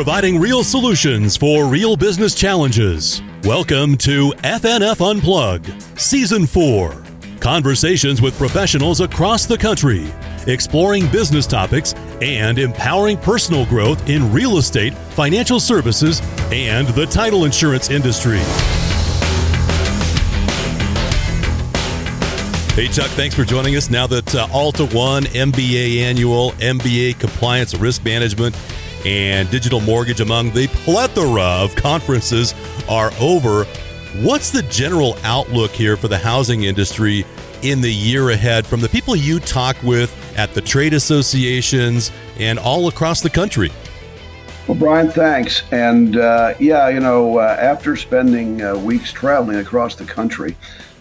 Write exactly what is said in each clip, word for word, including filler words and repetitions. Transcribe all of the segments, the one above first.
providing real solutions for real business challenges. Welcome to F N F Unplug, Season four. Conversations with professionals across the country, exploring business topics, and empowering personal growth in real estate, financial services, and the title insurance industry. Hey, Chuck, thanks for joining us. Now that uh, Alta One M B A Annual, M B A Compliance, Risk Management, and Digital Mortgage, among the plethora of conferences, are over, what's the general outlook here for the housing industry in the year ahead from the people you talk with at the trade associations and all across the country? Well, Brian, thanks. And uh, yeah, you know, uh, after spending uh, weeks traveling across the country,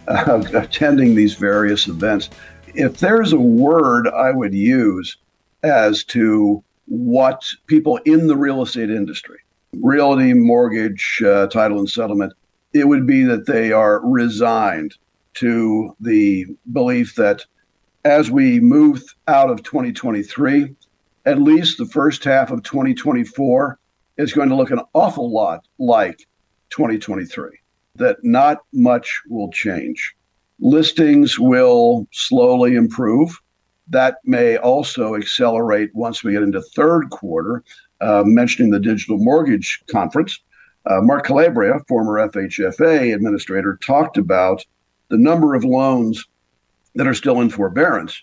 Uh, attending these various events, if there's a word I would use as to what people in the real estate industry, realty, mortgage, uh, title, and settlement, it would be that they are resigned to the belief that as we move out of twenty twenty-three, at least the first half of twenty twenty-four is going to look an awful lot like twenty twenty-three. That not much will change. Listings will slowly improve. That may also accelerate once we get into third quarter, uh, mentioning the Digital Mortgage Conference. Uh, Mark Calabria, former F H F A administrator, talked about the number of loans that are still in forbearance,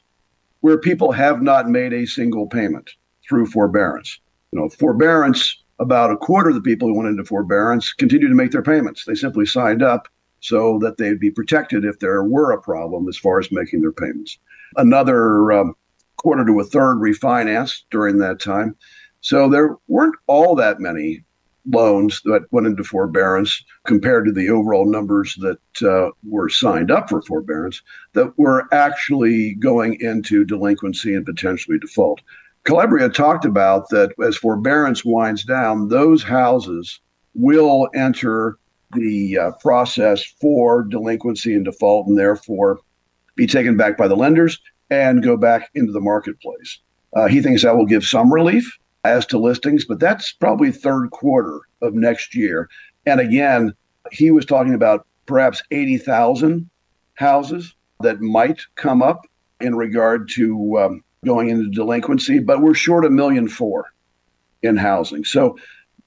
where people have not made a single payment through forbearance. You know, forbearance, about a quarter of the people who went into forbearance continue to make their payments. They simply signed up so that they'd be protected if there were a problem as far as making their payments. Another um, quarter to a third refinanced during that time. So there weren't all that many loans that went into forbearance compared to the overall numbers that uh, were signed up for forbearance that were actually going into delinquency and potentially default. Calabria talked about that as forbearance winds down, those houses will enter the uh, process for delinquency and default and therefore be taken back by the lenders and go back into the marketplace. Uh, he thinks that will give some relief as to listings, but that's probably third quarter of next year. And again, he was talking about perhaps eighty thousand houses that might come up in regard to um, going into delinquency, but we're short a million four in housing. So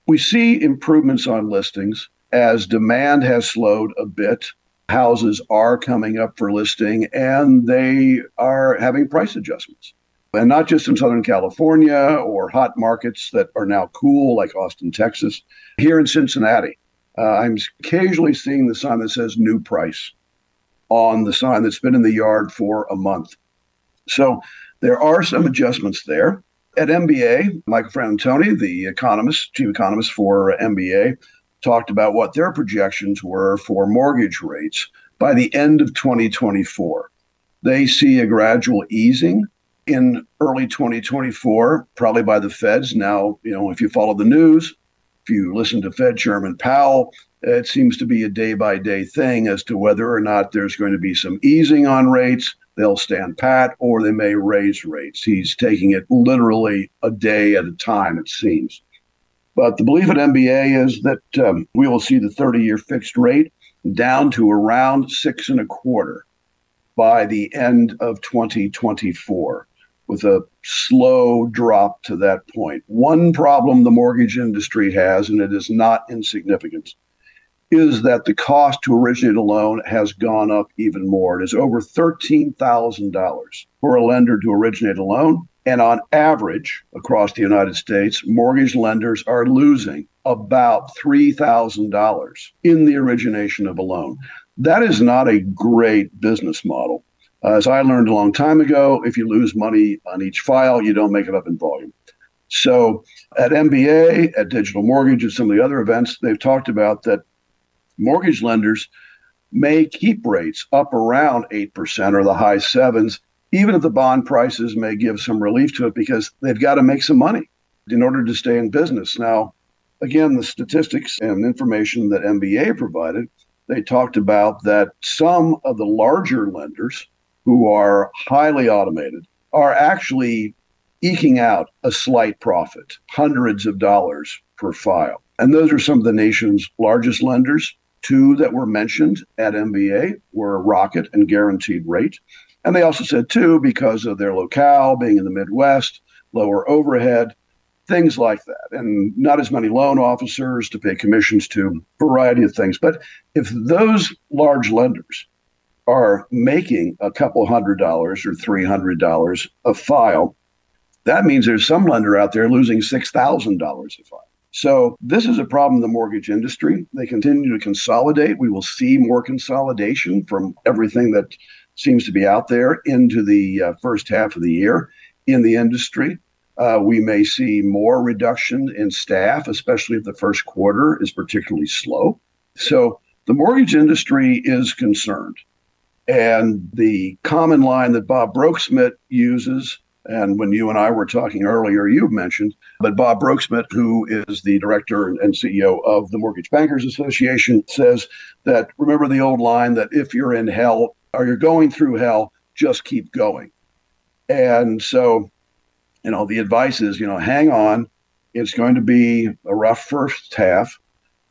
we see improvements on listings as demand has slowed a bit. Houses are coming up for listing and they are having price adjustments. And not just in Southern California or hot markets that are now cool like Austin, Texas. Here in Cincinnati, uh, I'm occasionally seeing the sign that says new price on the sign that's been in the yard for a month. So there are some adjustments there. At M B A, Michael Frantoni, the economist, chief economist for M B A, talked about what their projections were for mortgage rates by the end of twenty twenty-four. They see a gradual easing in early twenty twenty-four, probably by the Feds. Now, you know, if you follow the news, if you listen to Fed Chairman Powell, it seems to be a day-by-day thing as to whether or not there's going to be some easing on rates. They'll stand pat or they may raise rates. He's taking it literally a day at a time, it seems. But the belief at M B A is that um, we will see the thirty-year fixed rate down to around six and a quarter by the end of twenty twenty-four, with a slow drop to that point. One problem the mortgage industry has, and it is not insignificant, is that the cost to originate a loan has gone up even more. It is over thirteen thousand dollars for a lender to originate a loan. And on average, across the United States, mortgage lenders are losing about three thousand dollars in the origination of a loan. That is not a great business model. As I learned a long time ago, if you lose money on each file, you don't make it up in volume. So at M B A, at Digital Mortgage, and some of the other events, they've talked about that mortgage lenders may keep rates up around eight percent or the high sevens, even if the bond prices may give some relief to it because they've got to make some money in order to stay in business. Now, again, the statistics and information that M B A provided, they talked about that some of the larger lenders who are highly automated are actually eking out a slight profit, hundreds of dollars per file. And those are some of the nation's largest lenders. Two that were mentioned at M B A were Rocket and Guaranteed Rate. And they also said, too, because of their locale, being in the Midwest, lower overhead, things like that, and not as many loan officers to pay commissions to, variety of things. But if those large lenders are making a couple hundred dollars or three hundred dollars a file, that means there's some lender out there losing six thousand dollars a file. So this is a problem in the mortgage industry. They continue to consolidate. We will see more consolidation from everything that seems to be out there into the uh, first half of the year in the industry. Uh, we may see more reduction in staff, especially if the first quarter is particularly slow. So the mortgage industry is concerned. And the common line that Bob Broeksmith uses, and when you and I were talking earlier, you mentioned, but Bob Broeksmith, who is the director and C E O of the Mortgage Bankers Association, says that, remember the old line that if you're in hell or you're going through hell, just keep going. And so, you know, the advice is, you know, hang on. It's going to be a rough first half.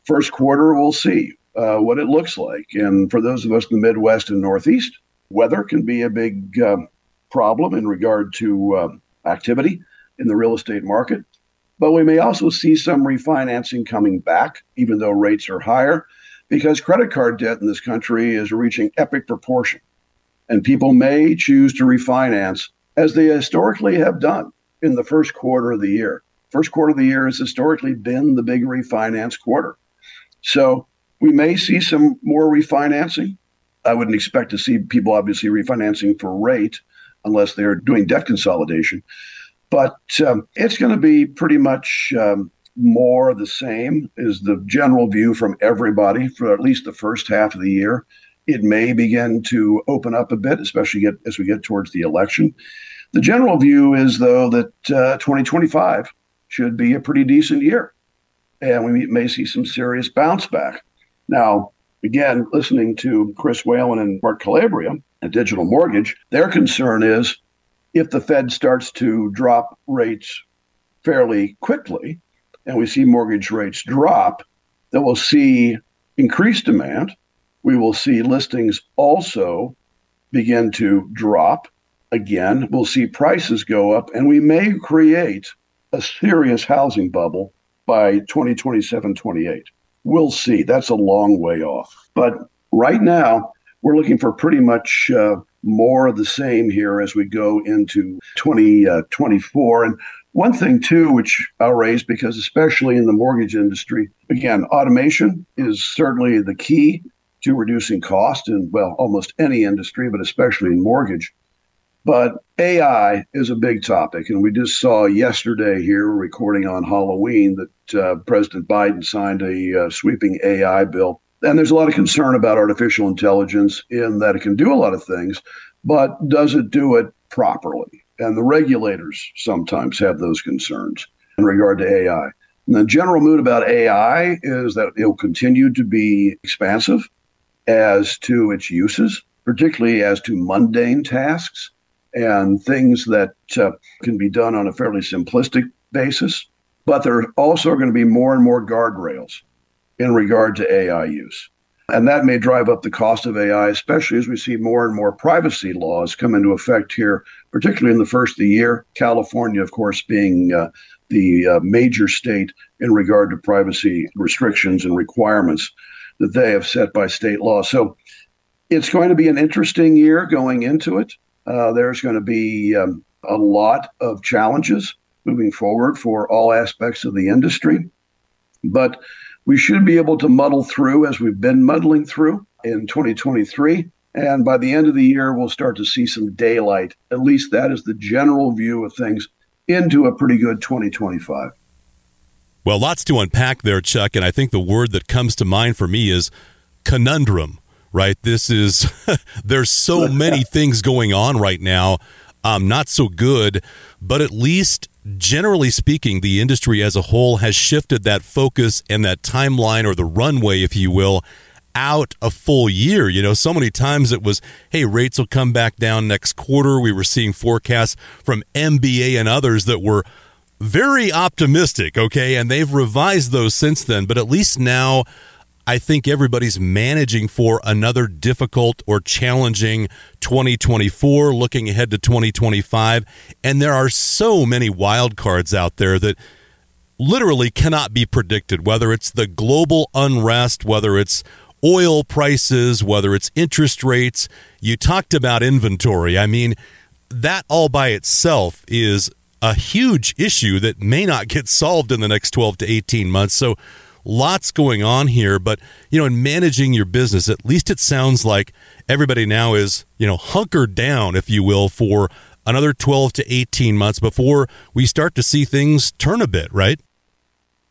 First quarter, we'll see uh, what it looks like. And for those of us in the Midwest and Northeast, weather can be a big uh, problem in regard to uh, activity in the real estate market. But we may also see some refinancing coming back, even though rates are higher, because credit card debt in this country is reaching epic proportion. And people may choose to refinance, as they historically have done, in the first quarter of the year. First quarter of the year has historically been the big refinance quarter. So we may see some more refinancing. I wouldn't expect to see people obviously refinancing for rate unless they're doing debt consolidation. But um, it's going to be pretty much um, more the same is the general view from everybody for at least the first half of the year. It may begin to open up a bit, especially get, as we get towards the election. The general view is, though, that uh, twenty twenty-five should be a pretty decent year, and we may see some serious bounce back. Now, again, listening to Chris Whalen and Mark Calabria at Digital Mortgage, their concern is if the Fed starts to drop rates fairly quickly and we see mortgage rates drop, then we'll see increased demand. We will see listings also begin to drop. Again, we'll see prices go up, and we may create a serious housing bubble by twenty twenty-seven, twenty-eight. We'll see. That's a long way off. But right now, we're looking for pretty much uh, more of the same here as we go into twenty twenty-four. And one thing, too, which I'll raise, because especially in the mortgage industry, again, automation is certainly the key to reducing cost in, well, almost any industry, but especially in mortgage. But A I is a big topic. And we just saw yesterday here, recording on Halloween, that uh, President Biden signed a uh, sweeping A I bill. And there's a lot of concern about artificial intelligence in that it can do a lot of things, but does it do it properly? And the regulators sometimes have those concerns in regard to A I. And the general mood about A I is that it will continue to be expansive as to its uses, particularly as to mundane tasks and things that uh, can be done on a fairly simplistic basis. But there are also going to be more and more guardrails in regard to A I use. And that may drive up the cost of A I, especially as we see more and more privacy laws come into effect here, particularly in the first of the year, California, of course, being uh, the uh, major state in regard to privacy restrictions and requirements that they have set by state law. So it's going to be an interesting year going into it. Uh, there's going to be um, a lot of challenges moving forward for all aspects of the industry. But we should be able to muddle through as we've been muddling through in twenty twenty-three. And by the end of the year, we'll start to see some daylight. At least that is the general view of things into a pretty good twenty twenty-five. Well, lots to unpack there, Chuck. And I think the word that comes to mind for me is conundrum, right? This is, there's so many things going on right now. Um, not so good, but at least generally speaking, the industry as a whole has shifted that focus and that timeline, or the runway, if you will, out a full year. You know, so many times it was, hey, rates will come back down next quarter. We were seeing forecasts from M B A and others that were very optimistic, okay? And they've revised those since then. But at least now, I think everybody's managing for another difficult or challenging twenty twenty-four, looking ahead to twenty twenty-five. And there are so many wild cards out there that literally cannot be predicted, whether it's the global unrest, whether it's oil prices, whether it's interest rates. You talked about inventory. I mean, that all by itself is a huge issue that may not get solved in the next twelve to eighteen months. So lots going on here, but, you know, in managing your business, at least it sounds like everybody now is, you know, hunkered down, if you will, for another twelve to eighteen months before we start to see things turn a bit, right?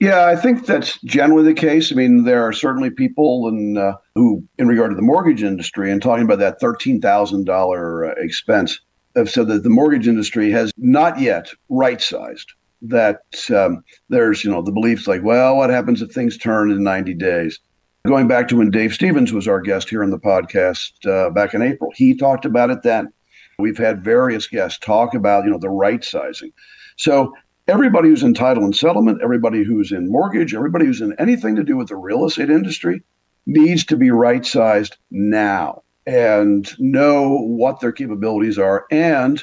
Yeah, I think that's generally the case. I mean, there are certainly people in, uh, who, in regard to the mortgage industry, and talking about that thirteen thousand dollars expense, have said that the mortgage industry has not yet right-sized. That um, there's, you know, the beliefs like, well, what happens if things turn in ninety days? Going back to when Dave Stevens was our guest here on the podcast uh, back in April, he talked about it then. We've had various guests talk about, you know, the right sizing. So everybody who's in title and settlement, everybody who's in mortgage, everybody who's in anything to do with the real estate industry needs to be right sized now and know what their capabilities are, and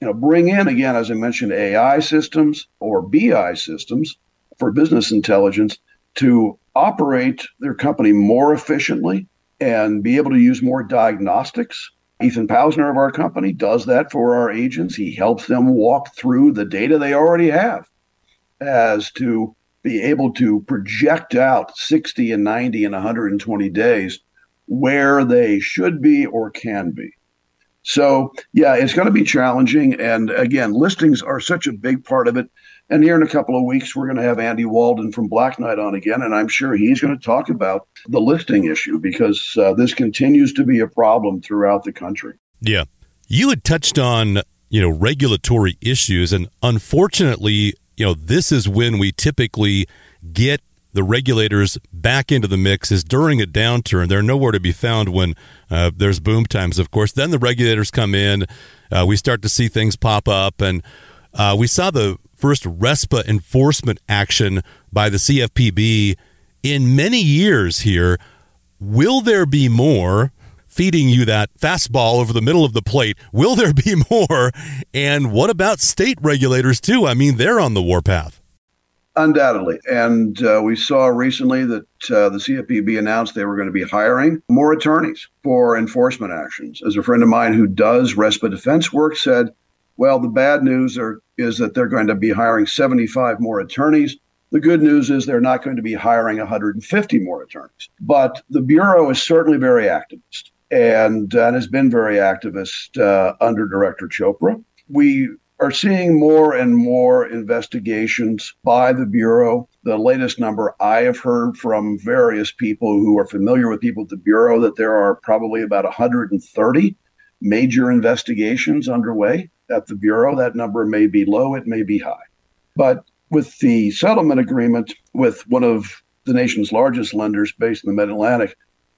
you know, bring in, again, as I mentioned, A I systems or B I systems for business intelligence to operate their company more efficiently and be able to use more diagnostics. Ethan Pausner of our company does that for our agents. He helps them walk through the data they already have as to be able to project out sixty and ninety and one hundred twenty days where they should be or can be. So, yeah, it's going to be challenging. And again, listings are such a big part of it. And here in a couple of weeks, we're going to have Andy Walden from Black Knight on again. And I'm sure he's going to talk about the listing issue because uh, this continues to be a problem throughout the country. Yeah. You had touched on, you know, regulatory issues. And unfortunately, you know, this is when we typically get the regulators back into the mix, is during a downturn. They're nowhere to be found when uh, there's boom times, of course. Then the regulators come in. Uh, we start to see things pop up. And uh, we saw the first RESPA enforcement action by the C F P B in many years here. Will there be more? Feeding you that fastball over the middle of the plate. Will there be more? And what about state regulators, too? I mean, they're on the warpath. Undoubtedly. And uh, we saw recently that uh, the C F P B announced they were going to be hiring more attorneys for enforcement actions. As a friend of mine who does RESPA defense work said, well, the bad news are, is that they're going to be hiring seventy-five more attorneys. The good news is they're not going to be hiring one hundred fifty more attorneys. But the Bureau is certainly very activist and, and has been very activist uh, under Director Chopra. We are seeing more and more investigations by the Bureau. The latest number I have heard from various people who are familiar with people at the Bureau that there are probably about one hundred thirty major investigations underway at the Bureau. That number may be low, it may be high. But with the settlement agreement with one of the nation's largest lenders based in the Mid-Atlantic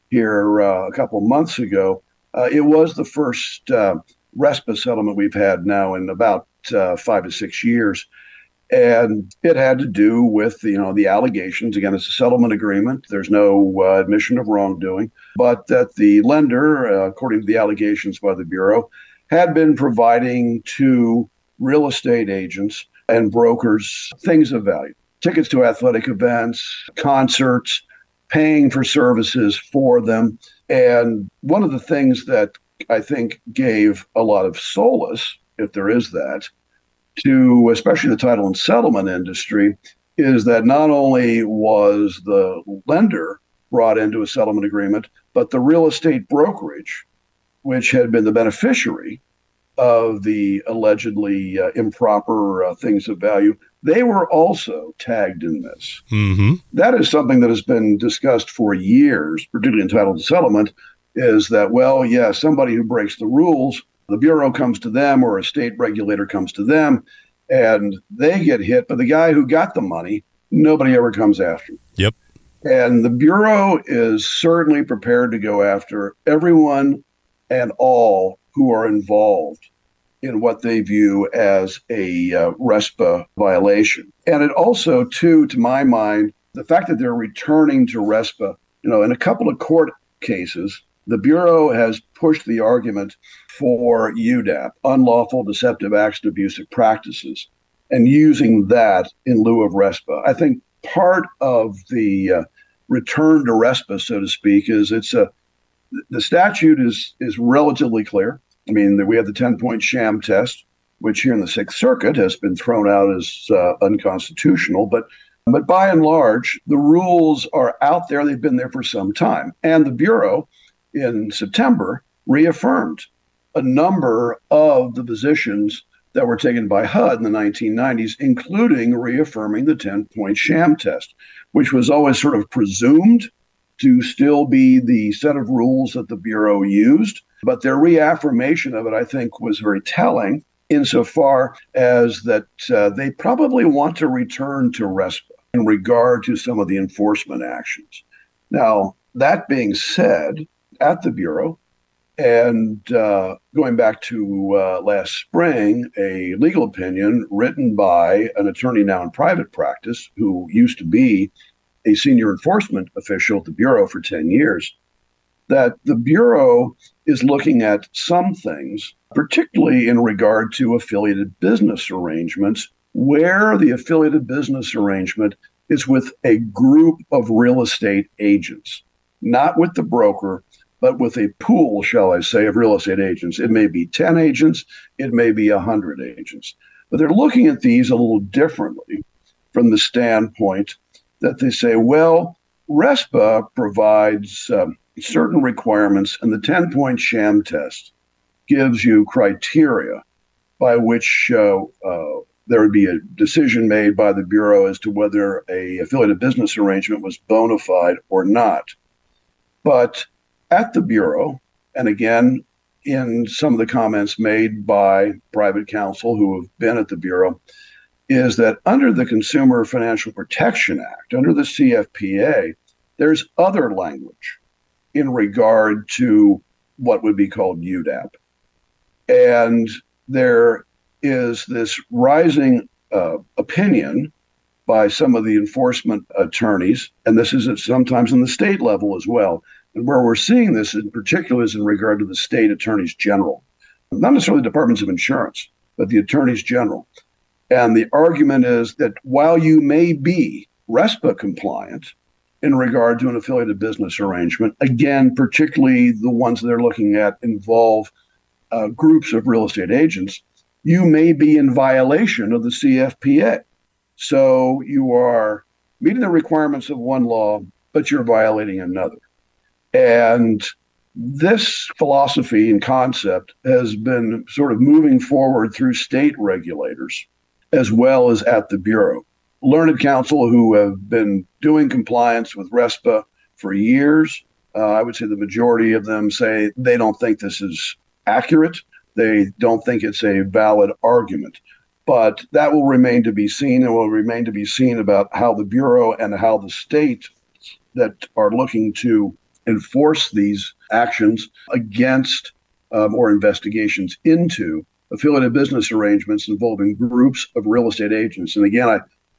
here uh, a couple months ago, uh, it was the first uh, RESPA settlement we've had now in about uh, five to six years. And it had to do with, you know, the allegations. Again, it's a settlement agreement. There's no uh, admission of wrongdoing, but that the lender, uh, according to the allegations by the Bureau, had been providing to real estate agents and brokers things of value, tickets to athletic events, concerts, paying for services for them. And one of the things that I think gave a lot of solace, if there is that, to especially the title and settlement industry, is that not only was the lender brought into a settlement agreement, but the real estate brokerage, which had been the beneficiary of the allegedly uh, improper uh, things of value, they were also tagged in this. Mm-hmm. That is something that has been discussed for years, particularly in title and settlement, is that, well, yeah, somebody who breaks the rules, the Bureau comes to them or a state regulator comes to them and they get hit. But the guy who got the money, nobody ever comes after. Yep. And the Bureau is certainly prepared to go after everyone and all who are involved in what they view as a uh, RESPA violation. And it also, too, to my mind, the fact that they're returning to RESPA, you know, in a couple of court cases, the Bureau has pushed the argument for U D A P, unlawful, deceptive acts and abusive practices, and using that in lieu of RESPA. I think part of the uh, return to RESPA, so to speak, is it's a the statute is is relatively clear. I mean, we have the ten-point sham test, which here in the Sixth Circuit has been thrown out as uh, unconstitutional. But but by and large, the rules are out there. They've been there for some time. And the Bureau in September reaffirmed a number of the positions that were taken by H U D in the nineteen nineties, including reaffirming the ten-point sham test, which was always sort of presumed to still be the set of rules that the Bureau used. But their reaffirmation of it, I think, was very telling insofar as that uh, they probably want to return to RESPA in regard to some of the enforcement actions. Now, that being said, at the Bureau, and uh, going back to uh, last spring, a legal opinion written by an attorney now in private practice who used to be a senior enforcement official at the Bureau for ten years, that the Bureau is looking at some things, particularly in regard to affiliated business arrangements, where the affiliated business arrangement is with a group of real estate agents, not with the broker, but with a pool, shall I say, of real estate agents. It may be ten agents, it may be one hundred agents. But they're looking at these a little differently from the standpoint that they say, well, RESPA provides um, certain requirements, and the ten-point sham test gives you criteria by which uh, uh, there would be a decision made by the Bureau as to whether a affiliated business arrangement was bona fide or not. But at the Bureau, and again, in some of the comments made by private counsel who have been at the Bureau, is that under the Consumer Financial Protection Act, under the C F P A, there's other language in regard to what would be called U D A P. And there is this rising uh, opinion by some of the enforcement attorneys, and this is sometimes on the state level as well. And where we're seeing this in particular is in regard to the state attorneys general, not necessarily departments of insurance, but the attorneys general. And the argument is that while you may be RESPA compliant in regard to an affiliated business arrangement, again, particularly the ones they're looking at involve uh, groups of real estate agents, you may be in violation of the C F P A. So you are meeting the requirements of one law, but you're violating another. And this philosophy and concept has been sort of moving forward through state regulators as well as at the Bureau. Learned counsel who have been doing compliance with RESPA for years, uh, I would say the majority of them say they don't think this is accurate. They don't think it's a valid argument. But that will remain to be seen and will remain to be seen about how the Bureau and how the states that are looking to enforce these actions against um, or investigations into affiliated business arrangements involving groups of real estate agents. And again, I, I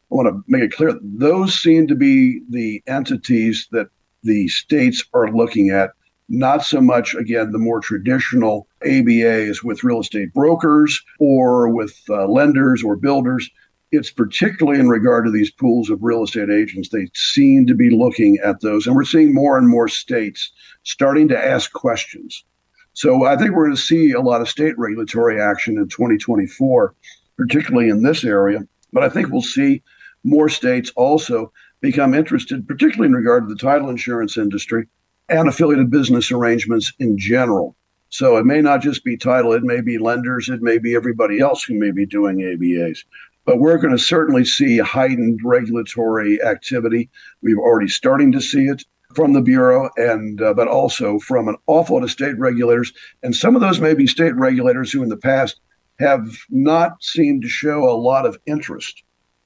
want to make it clear, those seem to be the entities that the states are looking at, not so much, again, the more traditional A B As with real estate brokers or with uh, lenders or builders. It's particularly in regard to these pools of real estate agents. They seem to be looking at those. And we're seeing more and more states starting to ask questions. So I think we're going to see a lot of state regulatory action in twenty twenty-four, particularly in this area. But I think we'll see more states also become interested, particularly in regard to the title insurance industry and affiliated business arrangements in general. So it may not just be title. It may be lenders. It may be everybody else who may be doing A B As. But we're going to certainly see heightened regulatory activity. We've already starting to see it from the Bureau, and uh, but also from an awful lot of state regulators. And some of those may be state regulators who in the past have not seemed to show a lot of interest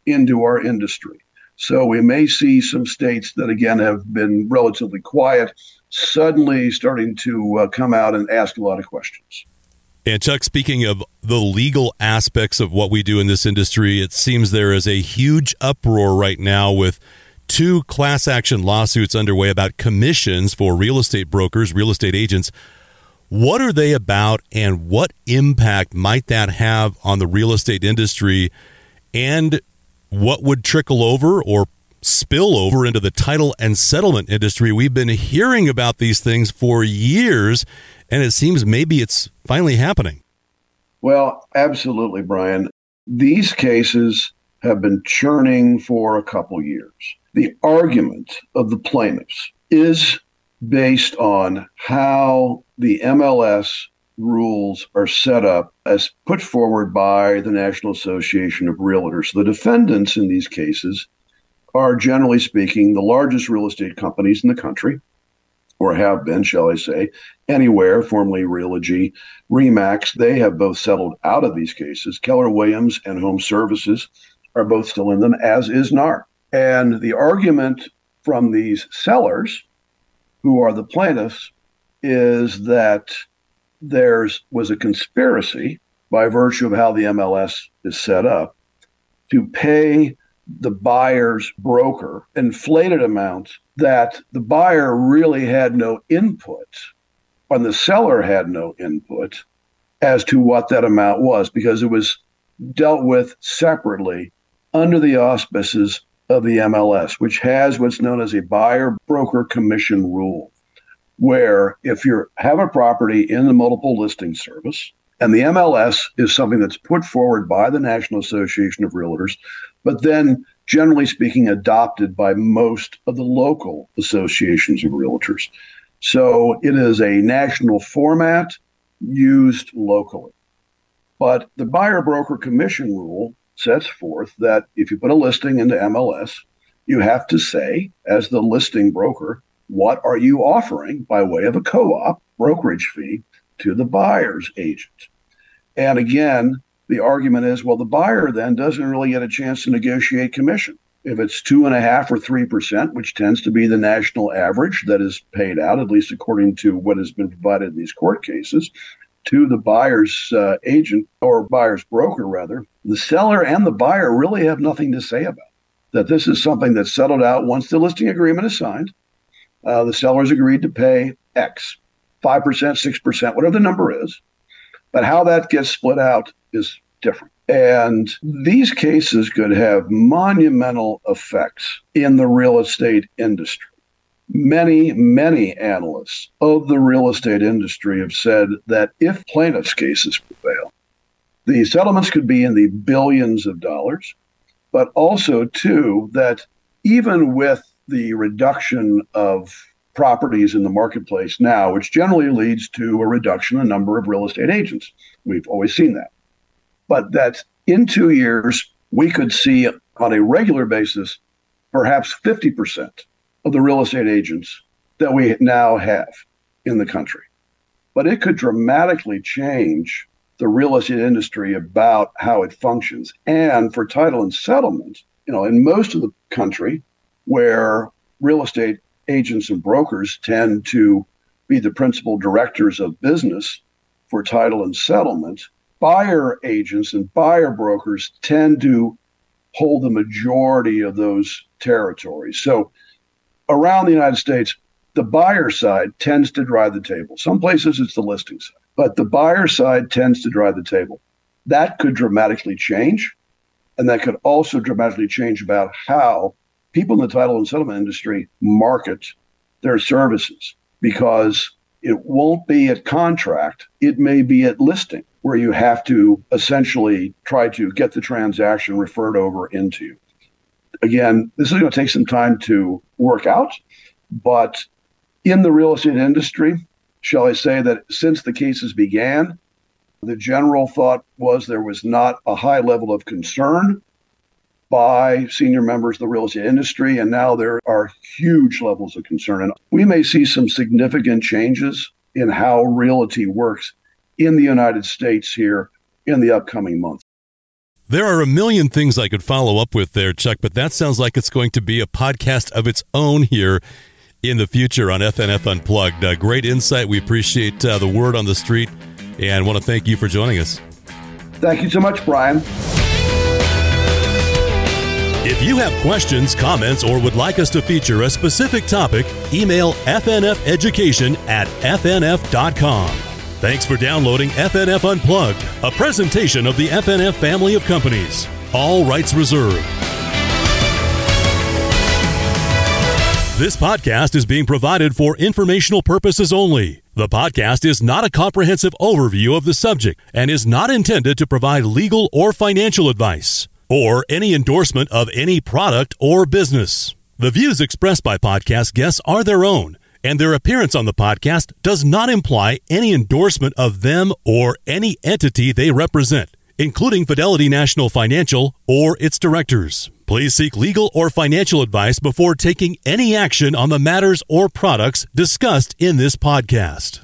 into our industry. So we may see some states that, again, have been relatively quiet, suddenly starting to uh, come out and ask a lot of questions. And Chuck, speaking of the legal aspects of what we do in this industry, it seems there is a huge uproar right now with two class action lawsuits underway about commissions for real estate brokers, real estate agents. What are they about, and what impact might that have on the real estate industry, and what would trickle over or spill over into the title and settlement industry? We've been hearing about these things for years, and it seems maybe it's finally happening. Well, absolutely, Brian. These cases have been churning for a couple years. The argument of the plaintiffs is based on how the M L S rules are set up as put forward by the National Association of Realtors. The defendants in these cases are, generally speaking, the largest real estate companies in the country, or have been, shall I say, Anywhere, formerly Realogy, Remax. They have both settled out of these cases. Keller Williams and Home Services are both still in them, as is N A R. And the argument from these sellers, who are the plaintiffs, is that there was a conspiracy by virtue of how the M L S is set up to pay the buyer's broker inflated amounts that the buyer really had no input, and the seller had no input as to what that amount was, because it was dealt with separately under the auspices of the M L S, which has what's known as a buyer-broker commission rule, where if you have a property in the multiple listing service, and the M L S is something that's put forward by the National Association of Realtors, but then, generally speaking, adopted by most of the local associations of realtors. So it is a national format used locally. But the buyer-broker commission rule sets forth that if you put a listing into M L S, you have to say, as the listing broker, what are you offering by way of a co-op brokerage fee to the buyer's agent? And again, the argument is, well, the buyer then doesn't really get a chance to negotiate commission. If it's two and a half or three percent, which tends to be the national average that is paid out, at least according to what has been provided in these court cases, to the buyer's uh, agent or buyer's broker, rather, the seller and the buyer really have nothing to say about it. That this is something that's settled out once the listing agreement is signed. Uh, the seller's agreed to pay X, five percent, six percent, whatever the number is. But how that gets split out is different. And these cases could have monumental effects in the real estate industry. Many, many analysts of the real estate industry have said that if plaintiffs' cases prevail, the settlements could be in the billions of dollars, but also, too, that even with the reduction of properties in the marketplace now, which generally leads to a reduction in the number of real estate agents. We've always seen that. But that in two years, we could see on a regular basis, perhaps fifty percent of the real estate agents that we now have in the country. But it could dramatically change the real estate industry about how it functions. And for title and settlement, you know, in most of the country where real estate agents and brokers tend to be the principal directors of business for title and settlement, buyer agents and buyer brokers tend to hold the majority of those territories. So around the United States, the buyer side tends to drive the table. Some places it's the listing side, but the buyer side tends to drive the table. That could dramatically change, and that could also dramatically change about how people in the title and settlement industry market their services, because it won't be at contract. It may be at listing, where you have to essentially try to get the transaction referred over into you. Again, this is going to take some time to work out, but in the real estate industry, shall I say that since the cases began, the general thought was there was not a high level of concern by senior members of the real estate industry, and now there are huge levels of concern. And we may see some significant changes in how realty works in the United States here in the upcoming months. There are a million things I could follow up with there, Chuck, but that sounds like it's going to be a podcast of its own here in the future on F N F Unplugged. Uh, great insight. We appreciate uh, the word on the street and want to thank you for joining us. Thank you so much, Brian. If you have questions, comments, or would like us to feature a specific topic, email f n f education at f n f dot com. Thanks for downloading F N F Unplugged, a presentation of the F N F family of companies. All rights reserved. This podcast is being provided for informational purposes only. The podcast is not a comprehensive overview of the subject and is not intended to provide legal or financial advice or any endorsement of any product or business. The views expressed by podcast guests are their own, and their appearance on the podcast does not imply any endorsement of them or any entity they represent, including Fidelity National Financial or its directors. Please seek legal or financial advice before taking any action on the matters or products discussed in this podcast.